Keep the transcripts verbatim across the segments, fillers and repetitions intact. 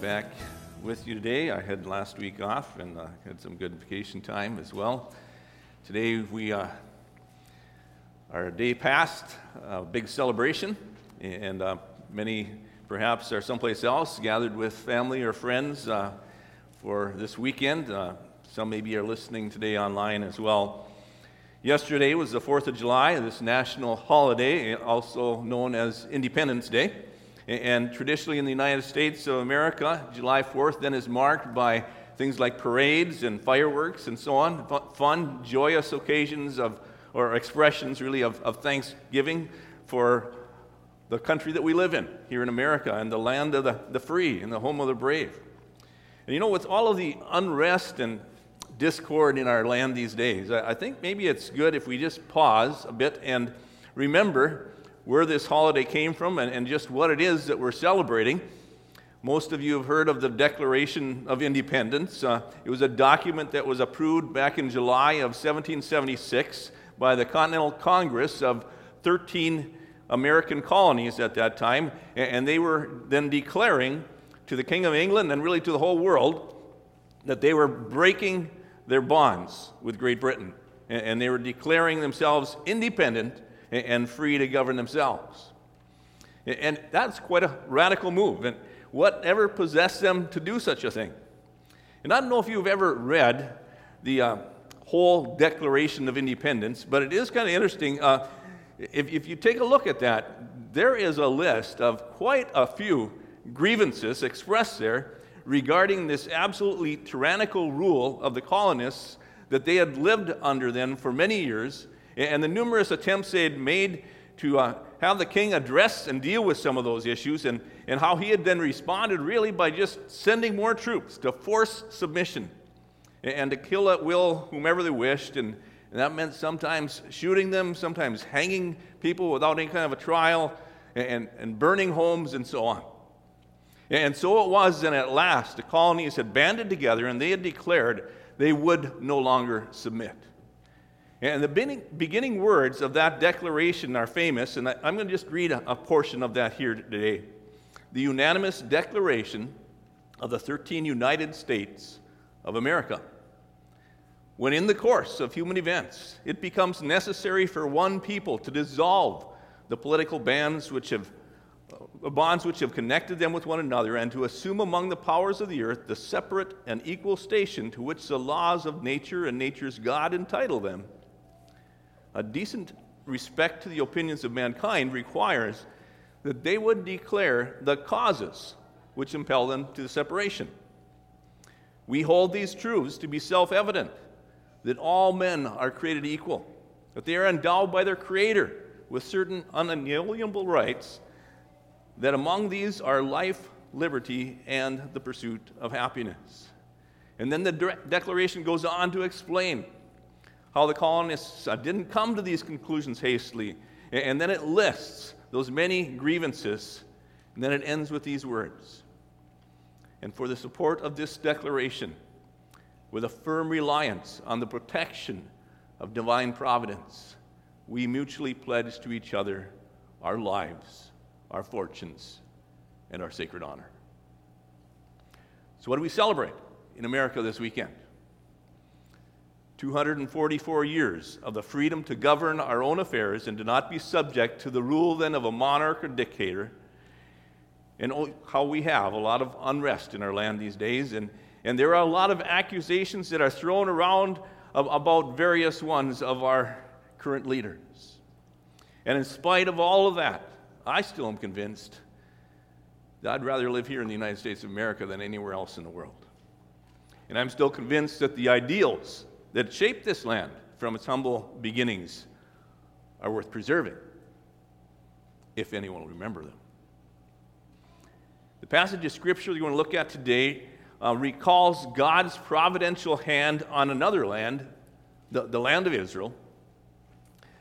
Back with you today. I had last week off and uh, had some good vacation time as well. Today we uh, our day passed, a big celebration, and uh, many perhaps are someplace else gathered with family or friends uh, for this weekend. Uh, some maybe are listening today online as well. Yesterday was the fourth of July, this national holiday, also known as Independence Day. And traditionally in the United States of America, July fourth then is marked by things like parades and fireworks and so on, fun, joyous occasions of, or expressions really of, of thanksgiving for the country that we live in here in America, and the land of the, the free and the home of the brave. And you know, with all of the unrest and discord in our land these days, I, I think maybe it's good if we just pause a bit and remember where this holiday came from, and, and just what it is that we're celebrating. Most of you have heard of the Declaration of Independence. Uh, it was a document that was approved back in July of seventeen seventy-six by the Continental Congress of thirteen American colonies at that time, and, and they were then declaring to the King of England, and really to the whole world, that they were breaking their bonds with Great Britain, and, and they were declaring themselves independent and free to govern themselves. And that's quite a radical move, and whatever possessed them to do such a thing? And I don't know if you've ever read the uh, whole Declaration of Independence, but it is kind of interesting. Uh, if, if you take a look at that, there is a list of quite a few grievances expressed there regarding this absolutely tyrannical rule of the colonists that they had lived under then for many years, and the numerous attempts they had made to uh, have the king address and deal with some of those issues, and, and how he had then responded really by just sending more troops to force submission and, and to kill at will whomever they wished. And, and that meant sometimes shooting them, sometimes hanging people without any kind of a trial, and, and burning homes and so on. And so it was then at last the colonies had banded together, and they had declared they would no longer submit. And the beginning words of that declaration are famous, and I'm going to just read a portion of that here today. The unanimous declaration of the thirteen United States of America. When in the course of human events, it becomes necessary for one people to dissolve the political bands which have, bonds which have connected them with one another, and to assume among the powers of the earth the separate and equal station to which the laws of nature and nature's God entitle them, a decent respect to the opinions of mankind requires that they would declare the causes which impel them to the separation. We hold these truths to be self-evident, that all men are created equal, that they are endowed by their Creator with certain unalienable rights, that among these are life, liberty, and the pursuit of happiness. And then the de- declaration goes on to explain how the colonists uh, didn't come to these conclusions hastily. And, and then it lists those many grievances, and then it ends with these words. And for the support of this declaration, with a firm reliance on the protection of divine providence, we mutually pledge to each other our lives, our fortunes, and our sacred honor. So what do we celebrate in America this weekend? two hundred forty-four years of the freedom to govern our own affairs and to not be subject to the rule then of a monarch or dictator, and how we have a lot of unrest in our land these days, and, and there are a lot of accusations that are thrown around of, about various ones of our current leaders. And in spite of all of that, I still am convinced that I'd rather live here in the United States of America than anywhere else in the world. And I'm still convinced that the ideals that shaped this land from its humble beginnings are worth preserving if anyone will remember them. The passage of Scripture you're going to look at today uh, recalls God's providential hand on another land, the, the land of Israel.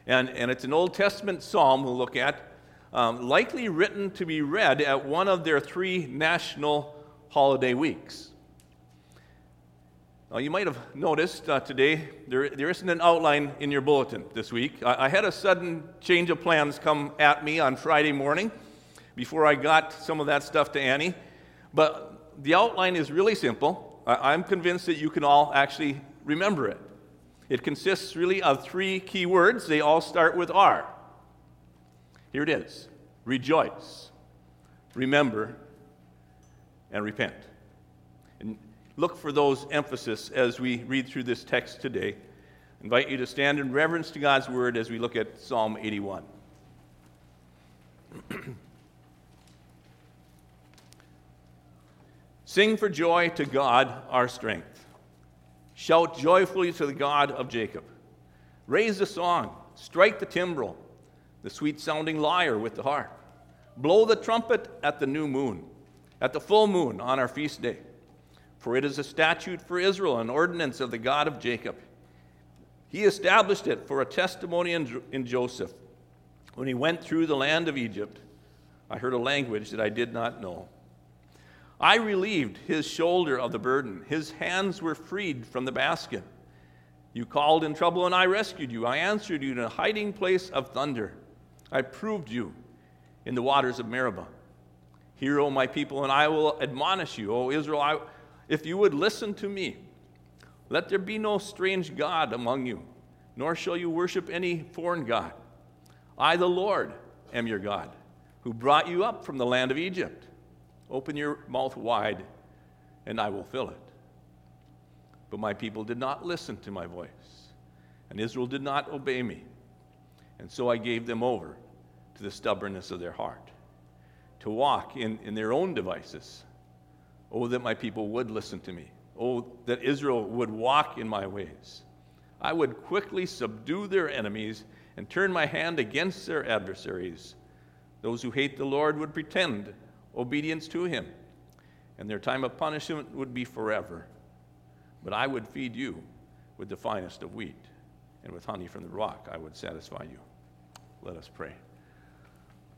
And, and it's an Old Testament psalm we'll look at, um, likely written to be read at one of their three national holiday weeks. Now, you might have noticed uh, today there, there isn't an outline in your bulletin this week. I, I had a sudden change of plans come at me on Friday morning before I got some of that stuff to Annie. But the outline is really simple. I, I'm convinced that you can all actually remember it. It consists really of three key words. They all start with R. Here it is: rejoice, remember, and repent. And look for those emphasis as we read through this text today. I invite you to stand in reverence to God's word as we look at Psalm eighty-one. Sing for joy to God, our strength. Shout joyfully to the God of Jacob. Raise the song, strike the timbrel, the sweet-sounding lyre with the harp. Blow the trumpet at the new moon, at the full moon on our feast day. For it is a statute for Israel, an ordinance of the God of Jacob. He established it for a testimony in, in Joseph. When he went through the land of Egypt, I heard a language that I did not know. I relieved his shoulder of the burden. His hands were freed from the basket. You called in trouble, and I rescued you. I answered you in a hiding place of thunder. I proved you in the waters of Meribah. Hear, O my people, and I will admonish you. O Israel, I, if you would listen to me, let there be no strange god among you, nor shall you worship any foreign god. I, the Lord, am your God, who brought you up from the land of Egypt. Open your mouth wide, and I will fill it. But my people did not listen to my voice, and Israel did not obey me. And so I gave them over to the stubbornness of their heart, to walk in, in their own devices. Oh, that my people would listen to me. Oh, that Israel would walk in my ways. I would quickly subdue their enemies and turn my hand against their adversaries. Those who hate the Lord would pretend obedience to him, and their time of punishment would be forever. But I would feed you with the finest of wheat, and with honey from the rock I would satisfy you. Let us pray.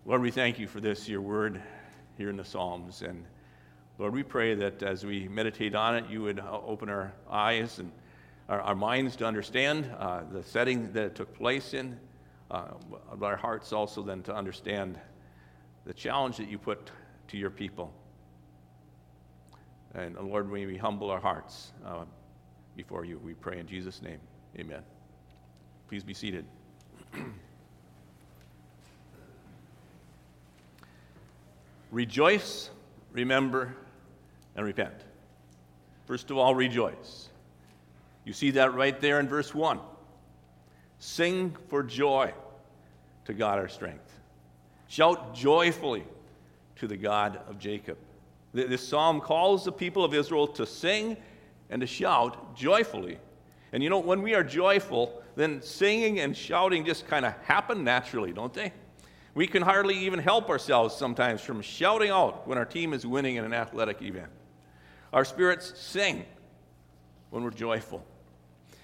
Lord, we thank you for this, your word here in the Psalms. And Lord, we pray that as we meditate on it, you would open our eyes and our, our minds to understand uh, the setting that it took place in, uh, but our hearts also then to understand the challenge that you put to your people. And Lord, may we humble our hearts uh, before you. We pray in Jesus' name. Amen. Please be seated. Rejoice, remember, and repent. First of all, rejoice. You see that right there in verse one. Sing for joy to God our strength. Shout joyfully to the God of Jacob. This psalm calls the people of Israel to sing and to shout joyfully. And you know, when we are joyful, then singing and shouting just kind of happen naturally, don't they? We can hardly even help ourselves sometimes from shouting out when our team is winning in an athletic event. Our spirits sing when we're joyful.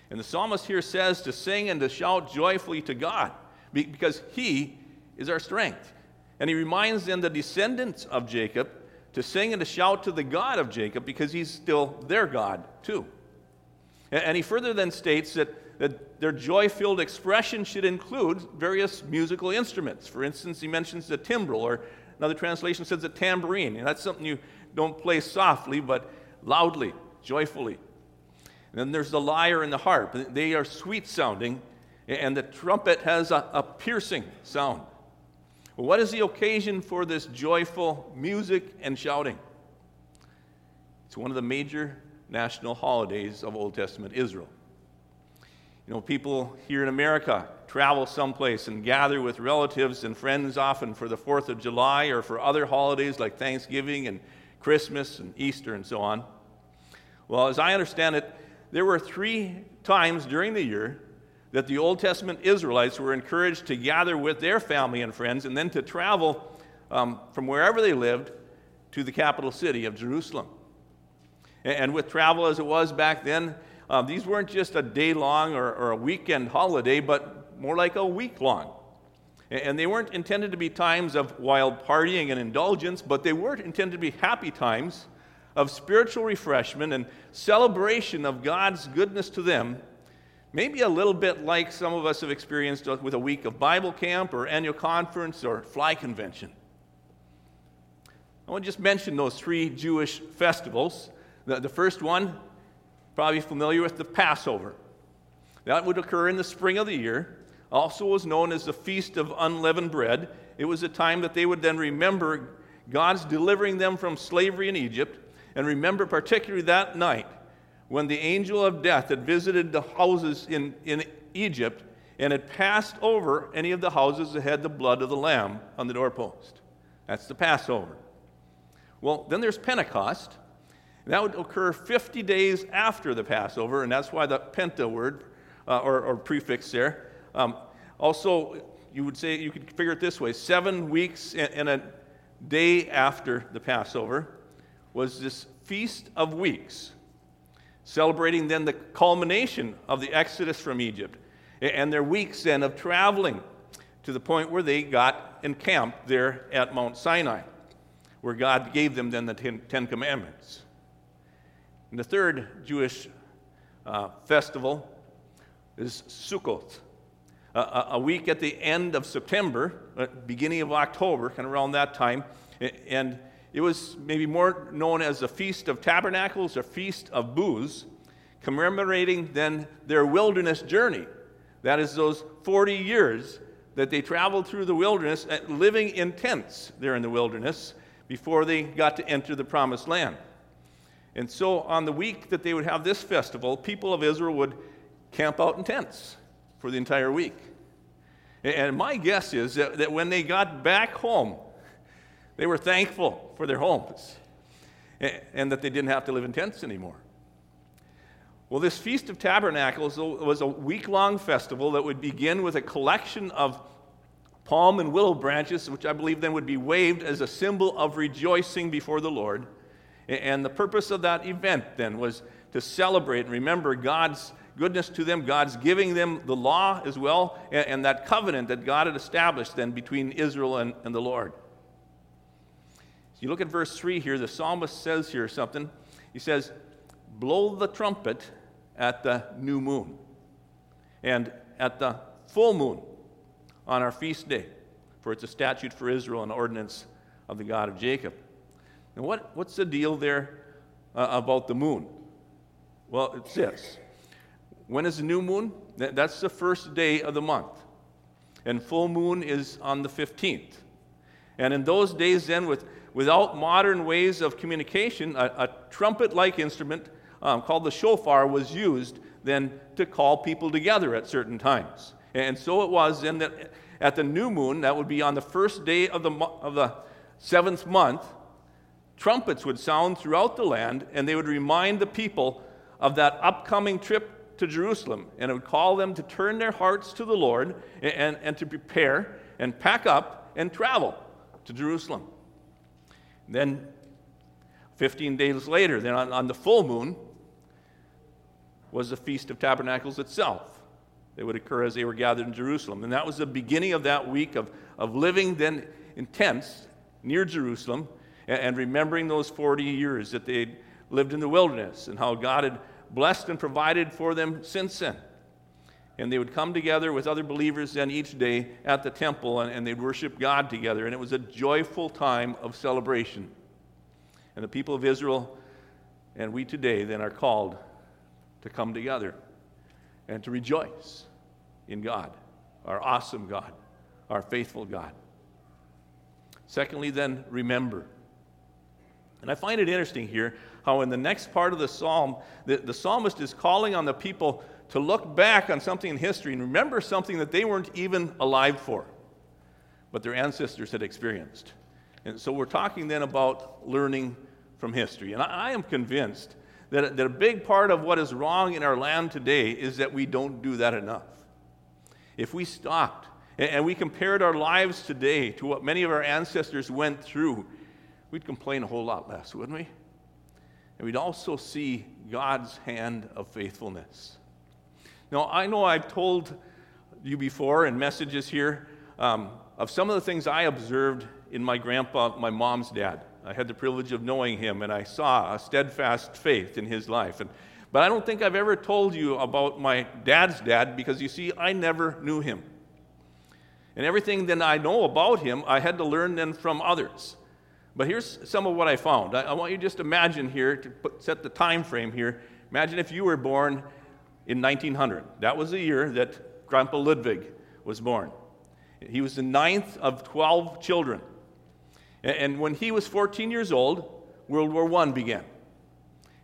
And the psalmist here says to sing and to shout joyfully to God because he is our strength. And he reminds them, the descendants of Jacob, to sing and to shout to the God of Jacob because he's still their God too. And he further then states that, that their joy-filled expression should include various musical instruments. For instance, he mentions the timbrel, or another translation says the tambourine. And that's something you don't play softly, but loudly, joyfully. And then there's the lyre and the harp. They are sweet-sounding, and the trumpet has a, a piercing sound. What is the occasion for this joyful music and shouting? It's one of the major national holidays of Old Testament Israel. You know, people here in America travel someplace and gather with relatives and friends often for the fourth of July or for other holidays like Thanksgiving and Christmas and Easter and so on. Well, as I understand it, there were three times during the year that the Old Testament Israelites were encouraged to gather with their family and friends and then to travel um, from wherever they lived to the capital city of Jerusalem. And, and with travel as it was back then, uh, these weren't just a day-long or, or a weekend holiday, but more like a week-long. And, and they weren't intended to be times of wild partying and indulgence, but they were intended to be happy times of spiritual refreshment and celebration of God's goodness to them, maybe a little bit like some of us have experienced with a week of Bible camp or annual conference or fly convention. I want to just mention those three Jewish festivals. The, the first one, probably familiar with, the Passover. That would occur in the spring of the year, also was known as the Feast of Unleavened Bread. It was a time that they would then remember God's delivering them from slavery in Egypt, and remember particularly that night when the angel of death had visited the houses in, in Egypt and had passed over any of the houses that had the blood of the lamb on the doorpost. That's the Passover. Well, then there's Pentecost. That would occur fifty days after the Passover, and that's why the Penta word uh, or, or prefix there. Um, also, you would say, you could figure it this way, seven weeks and, and a day after the Passover was this Feast of Weeks, celebrating then the culmination of the Exodus from Egypt and their weeks then of traveling to the point where they got encamped there at Mount Sinai, where God gave them then the Ten, Ten Commandments. And the third Jewish uh, festival is Sukkot, uh, a week at the end of September, uh, beginning of October, kind of around that time, and it was maybe more known as the Feast of Tabernacles or Feast of Booths, commemorating then their wilderness journey. That is those forty years that they traveled through the wilderness, living in tents there in the wilderness before they got to enter the Promised Land. And so on the week that they would have this festival, people of Israel would camp out in tents for the entire week. And my guess is that when they got back home, they were thankful for their homes and that they didn't have to live in tents anymore. Well, this Feast of Tabernacles was a week-long festival that would begin with a collection of palm and willow branches, which I believe then would be waved as a symbol of rejoicing before the Lord. And the purpose of that event then was to celebrate and remember God's goodness to them, God's giving them the law as well, and that covenant that God had established then between Israel and, and the Lord. You look at verse three here, the psalmist says here something. He says, blow the trumpet at the new moon and at the full moon on our feast day, for it's a statute for Israel and ordinance of the God of Jacob. Now what, what's the deal there uh, about the moon? Well, it's this. When is the new moon? That's the first day of the month. And full moon is on the fifteenth. And in those days then, with without modern ways of communication, a, a trumpet-like instrument um, called the shofar was used then to call people together at certain times. And so it was then that at the new moon, that would be on the first day of the, of the seventh month, trumpets would sound throughout the land, and they would remind the people of that upcoming trip to Jerusalem. And it would call them to turn their hearts to the Lord and, and, and to prepare and pack up and travel to Jerusalem. Then fifteen days later, then on, on the full moon, was the Feast of Tabernacles itself. They would occur as they were gathered in Jerusalem. And that was the beginning of that week of, of living then in tents near Jerusalem and, and remembering those forty years that they'd lived in the wilderness and how God had blessed and provided for them since then. And they would come together with other believers then each day at the temple, and, and they'd worship God together. And it was a joyful time of celebration. And the people of Israel and we today then are called to come together and to rejoice in God, our awesome God, our faithful God. Secondly, then, remember. And I find it interesting here how in the next part of the psalm, the, the psalmist is calling on the people to look back on something in history and remember something that they weren't even alive for, but their ancestors had experienced. And so we're talking then about learning from history. And I, I am convinced that, that a big part of what is wrong in our land today is that we don't do that enough. If we stopped and we compared our lives today to what many of our ancestors went through, we'd complain a whole lot less, wouldn't we? And we'd also see God's hand of faithfulness. Now, I know I've told you before in messages here um, of some of the things I observed in my grandpa, my mom's dad. I had the privilege of knowing him, and I saw a steadfast faith in his life. And, but I don't think I've ever told you about my dad's dad, because, you see, I never knew him. And everything that I know about him, I had to learn then from others. But here's some of what I found. I, I want you to just imagine here, to put, set the time frame here. Imagine if you were born in nineteen hundred. That was the year that Grandpa Ludwig was born. He was the ninth of twelve children. And, and when he was fourteen years old, World War One began.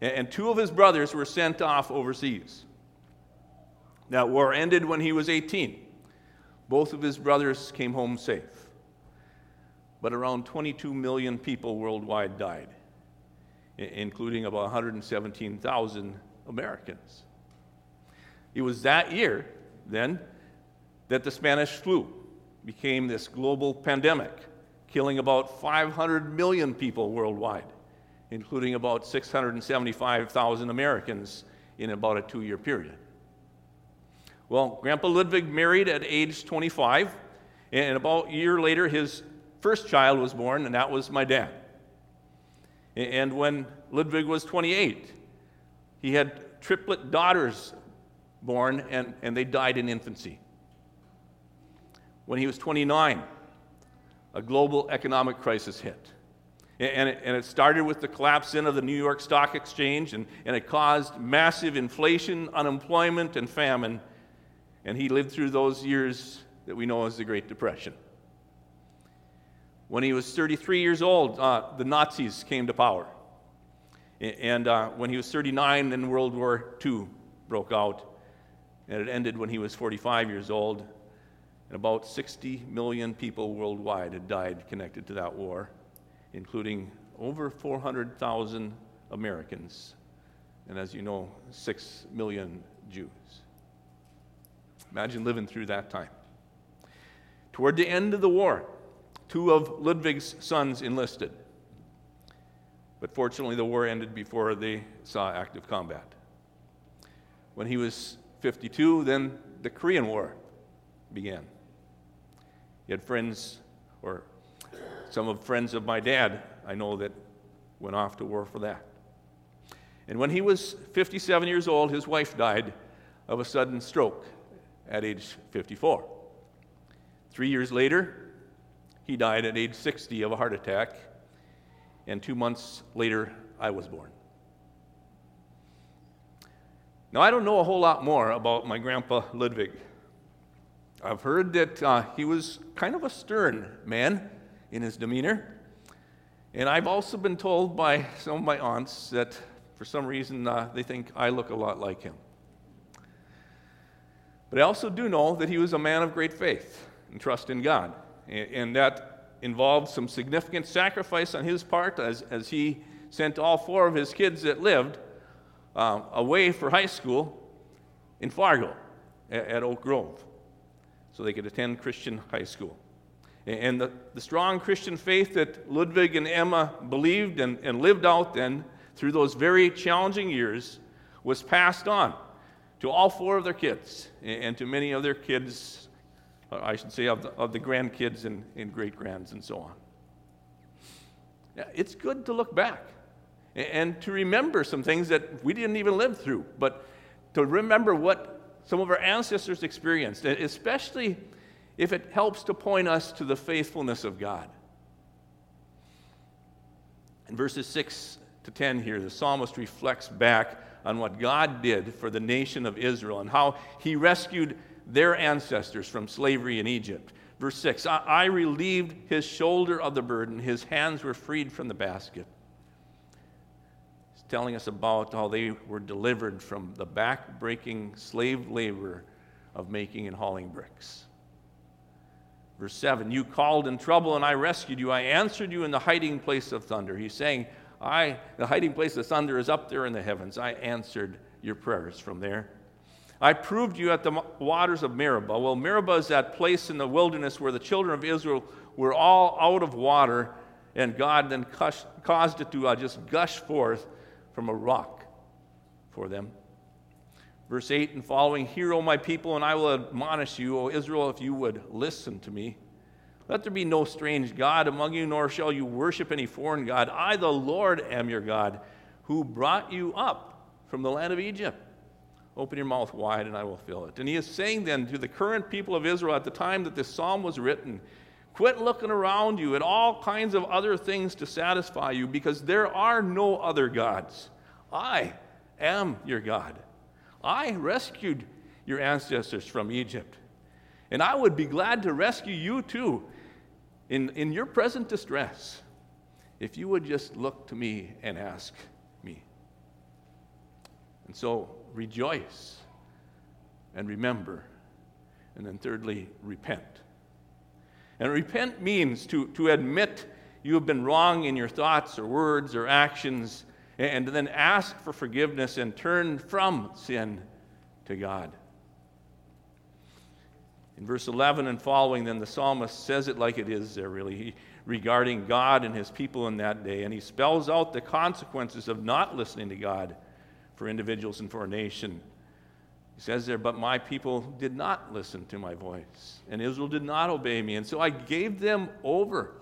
And, and two of his brothers were sent off overseas. That war ended when he was eighteen. Both of his brothers came home safe. But around twenty-two million people worldwide died, including about one hundred seventeen thousand Americans. It was that year, then, that the Spanish flu became this global pandemic, killing about five hundred million people worldwide, including about six hundred seventy-five thousand Americans in about a two-year period. Well, Grandpa Ludwig married at age twenty-five, and about a year later, his first child was born, and that was my dad. And when Ludwig was twenty-eight, he had triplet daughters born, and, and they died in infancy. When he was twenty-nine, a global economic crisis hit. And it, and it started with the collapse in of the New York Stock Exchange, and, and it caused massive inflation, unemployment, and famine. And he lived through those years that we know as the Great Depression. When he was thirty-three years old, uh, the Nazis came to power. And uh, when he was thirty-nine, then World War Two broke out. And it ended when he was forty-five years old. And about sixty million people worldwide had died connected to that war, including over four hundred thousand Americans. And as you know, six million Jews. Imagine living through that time. Toward the end of the war, two of Ludwig's sons enlisted. But fortunately, the war ended before they saw active combat. When he was fifty-two, then the Korean War began. He had friends, or some of friends of my dad, I know, that went off to war for that. And when he was fifty-seven years old, his wife died of a sudden stroke at age fifty-four. Three years later, he died at age sixty of a heart attack, and two months later, I was born. Now, I don't know a whole lot more about my grandpa Ludwig. I've heard that uh, he was kind of a stern man in his demeanor, and I've also been told by some of my aunts that for some reason uh, they think I look a lot like him. But I also do know that he was a man of great faith and trust in God. And that involved some significant sacrifice on his part as, as he sent all four of his kids that lived um, away for high school in Fargo at, at Oak Grove so they could attend Christian high school. And the, the strong Christian faith that Ludwig and Emma believed and, and lived out then through those very challenging years was passed on to all four of their kids and to many of their kids, I should say, of the, of the grandkids and, and great-grands and so on. It's good to look back and, and to remember some things that we didn't even live through, but to remember what some of our ancestors experienced, especially if it helps to point us to the faithfulness of God. In verses six to ten here, the psalmist reflects back on what God did for the nation of Israel and how he rescued their ancestors from slavery in Egypt. Verse six, I, I relieved his shoulder of the burden. His hands were freed from the basket. It's telling us about how they were delivered from the back-breaking slave labor of making and hauling bricks. Verse seven, you called in trouble and I rescued you. I answered you in the hiding place of thunder. He's saying, I, the hiding place of thunder is up there in the heavens. I answered your prayers from there. I proved you at the waters of Meribah. Well, Meribah is that place in the wilderness where the children of Israel were all out of water, and God then caused it to uh, just gush forth from a rock for them. Verse eight and following, "Hear, O my people, and I will admonish you, O Israel, if you would listen to me. Let there be no strange god among you, nor shall you worship any foreign god. I, the Lord, am your God, who brought you up from the land of Egypt. Open your mouth wide, and I will fill it." And he is saying then to the current people of Israel at the time that this psalm was written, quit looking around you at all kinds of other things to satisfy you, because there are no other gods. I am your God. I rescued your ancestors from Egypt, and I would be glad to rescue you too. In, in your present distress, if you would just look to me and ask me. And so rejoice and remember. And then thirdly, repent. And repent means to, to admit you have been wrong in your thoughts or words or actions, and, and then ask for forgiveness and turn from sin to God. In verse eleven and following, then the psalmist says it like it is there, really, he, regarding God and his people in that day. And he spells out the consequences of not listening to God for individuals and for a nation. He says there, "But my people did not listen to my voice, and Israel did not obey me. And so I gave them over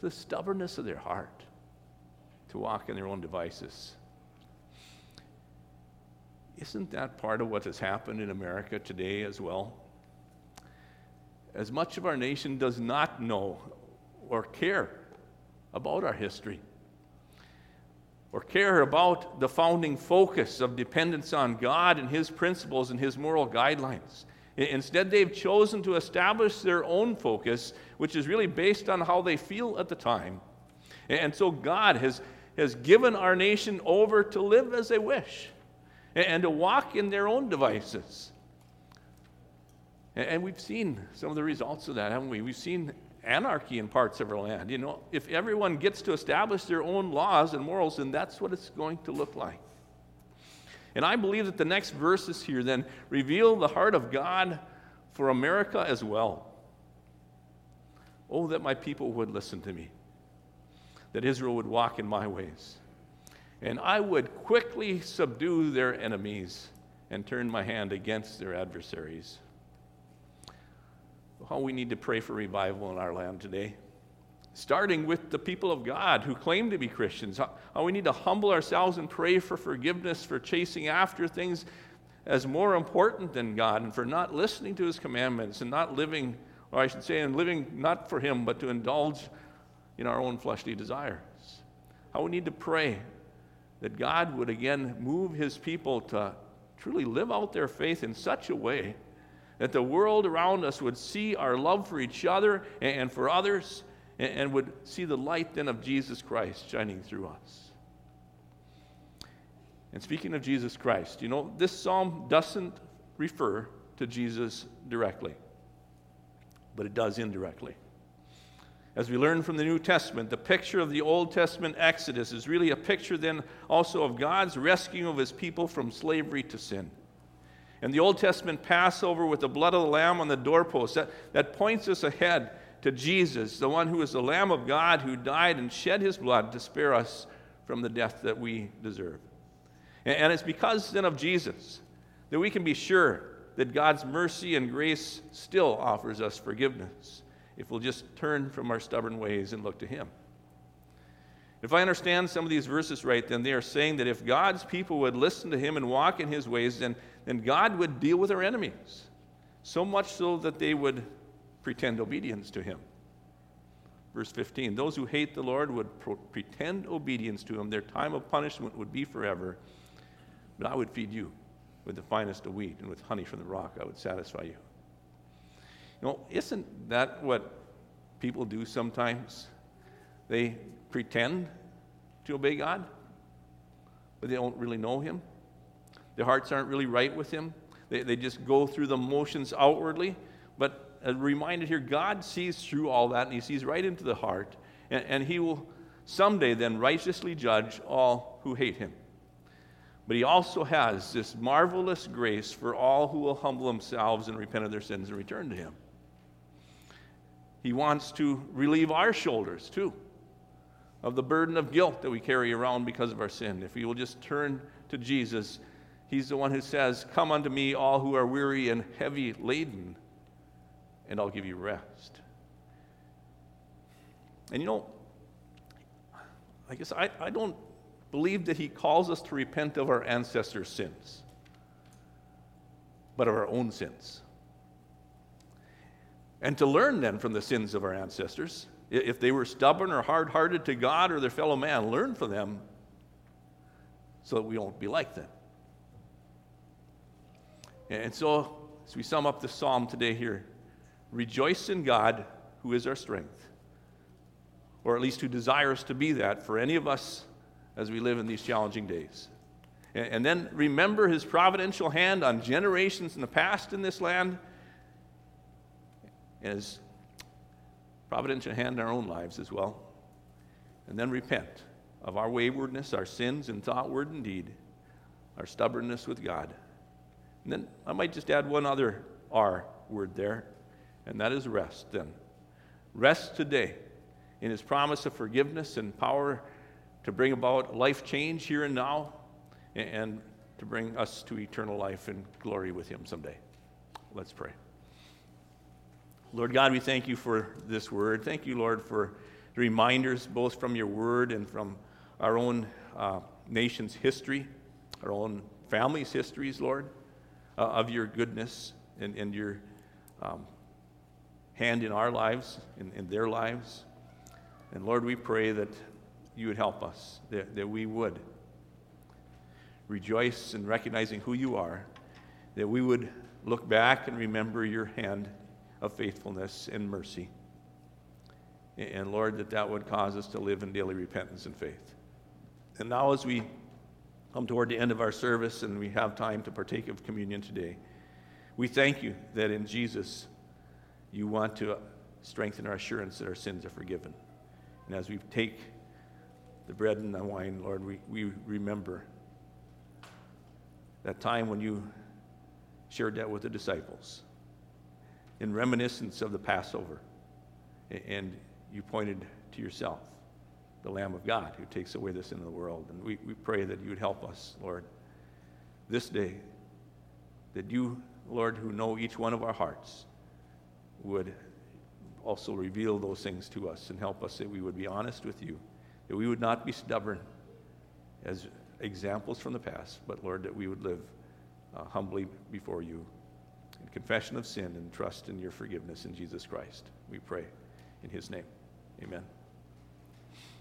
to the stubbornness of their heart to walk in their own devices." Isn't that part of what has happened in America today as well? As much of our nation does not know or care about our history or care about the founding focus of dependence on God and his principles and his moral guidelines. Instead, they've chosen to establish their own focus, which is really based on how they feel at the time. And so God has, has given our nation over to live as they wish and to walk in their own devices. And we've seen some of the results of that, haven't we? We've seen anarchy in parts of our land. You know, if everyone gets to establish their own laws and morals, then that's what it's going to look like. And I believe that the next verses here then reveal the heart of God for America as well. Oh, that my people would listen to me, that Israel would walk in my ways, and I would quickly subdue their enemies and turn my hand against their adversaries. How we need to pray for revival in our land today, starting with the people of God who claim to be Christians. How, how we need to humble ourselves and pray for forgiveness for chasing after things as more important than God, and for not listening to his commandments and not living, or I should say, and living not for him, but to indulge in our own fleshly desires. How we need to pray that God would again move his people to truly live out their faith in such a way that the world around us would see our love for each other and for others, and would see the light then of Jesus Christ shining through us. And speaking of Jesus Christ, you know, this psalm doesn't refer to Jesus directly, but it does indirectly. As we learn from the New Testament, the picture of the Old Testament Exodus is really a picture then also of God's rescuing of his people from slavery to sin. And the Old Testament Passover with the blood of the Lamb on the doorpost, that, that points us ahead to Jesus, the one who is the Lamb of God, who died and shed his blood to spare us from the death that we deserve. And, and it's because then of Jesus that we can be sure that God's mercy and grace still offers us forgiveness if we'll just turn from our stubborn ways and look to him. If I understand some of these verses right, then they are saying that if God's people would listen to him and walk in his ways, then, then God would deal with our enemies, so much so that they would pretend obedience to him. Verse fifteen, those who hate the Lord would pro- pretend obedience to him. Their time of punishment would be forever. But I would feed you with the finest of wheat, and with honey from the rock I would satisfy you. You know, isn't that what people do sometimes? They pretend to obey God, but they don't really know him. Their hearts aren't really right with him. They, they just go through the motions outwardly. But as reminded here, God sees through all that, and he sees right into the heart. And, and he will someday then righteously judge all who hate him. But he also has this marvelous grace for all who will humble themselves and repent of their sins and return to him. He wants to relieve our shoulders, too, of the burden of guilt that we carry around because of our sin. If we will just turn to Jesus, he's the one who says, "Come unto me, all who are weary and heavy laden, and I'll give you rest." And you know, I guess I, I don't believe that he calls us to repent of our ancestors' sins, but of our own sins. And to learn then from the sins of our ancestors. If they were stubborn or hard-hearted to God or their fellow man, learn from them so that we won't be like them. And so, as we sum up the psalm today here, rejoice in God who is our strength, or at least who desires to be that for any of us as we live in these challenging days. And then remember his providential hand on generations in the past in this land, and his providential hand in our own lives as well. And then repent of our waywardness, our sins in thought, word, and deed, our stubbornness with God. And then I might just add one other R word there, and that is rest then. Rest today in his promise of forgiveness and power to bring about life change here and now, and to bring us to eternal life and glory with him someday. Let's pray. Lord God, we thank you for this word. Thank you, Lord, for the reminders both from your word and from our own uh, nation's history, our own family's histories, Lord, uh, of your goodness and, and your um, hand in our lives, in, in their lives. And Lord, we pray that you would help us, that, that we would rejoice in recognizing who you are, that we would look back and remember your hand of faithfulness and mercy. And Lord, that that would cause us to live in daily repentance and faith. And now as we come toward the end of our service and we have time to partake of communion today, we thank you that in Jesus you want to strengthen our assurance that our sins are forgiven. And as we take the bread and the wine, Lord, we, we remember that time when you shared that with the disciples in reminiscence of the Passover, and you pointed to yourself, the Lamb of God who takes away the sin of the world. And we, we pray that you would help us, Lord, this day, that you, Lord, who know each one of our hearts, would also reveal those things to us and help us that we would be honest with you, that we would not be stubborn as examples from the past, but, Lord, that we would live uh, humbly before you, in confession of sin and trust in your forgiveness in Jesus Christ. We pray in his name. Amen.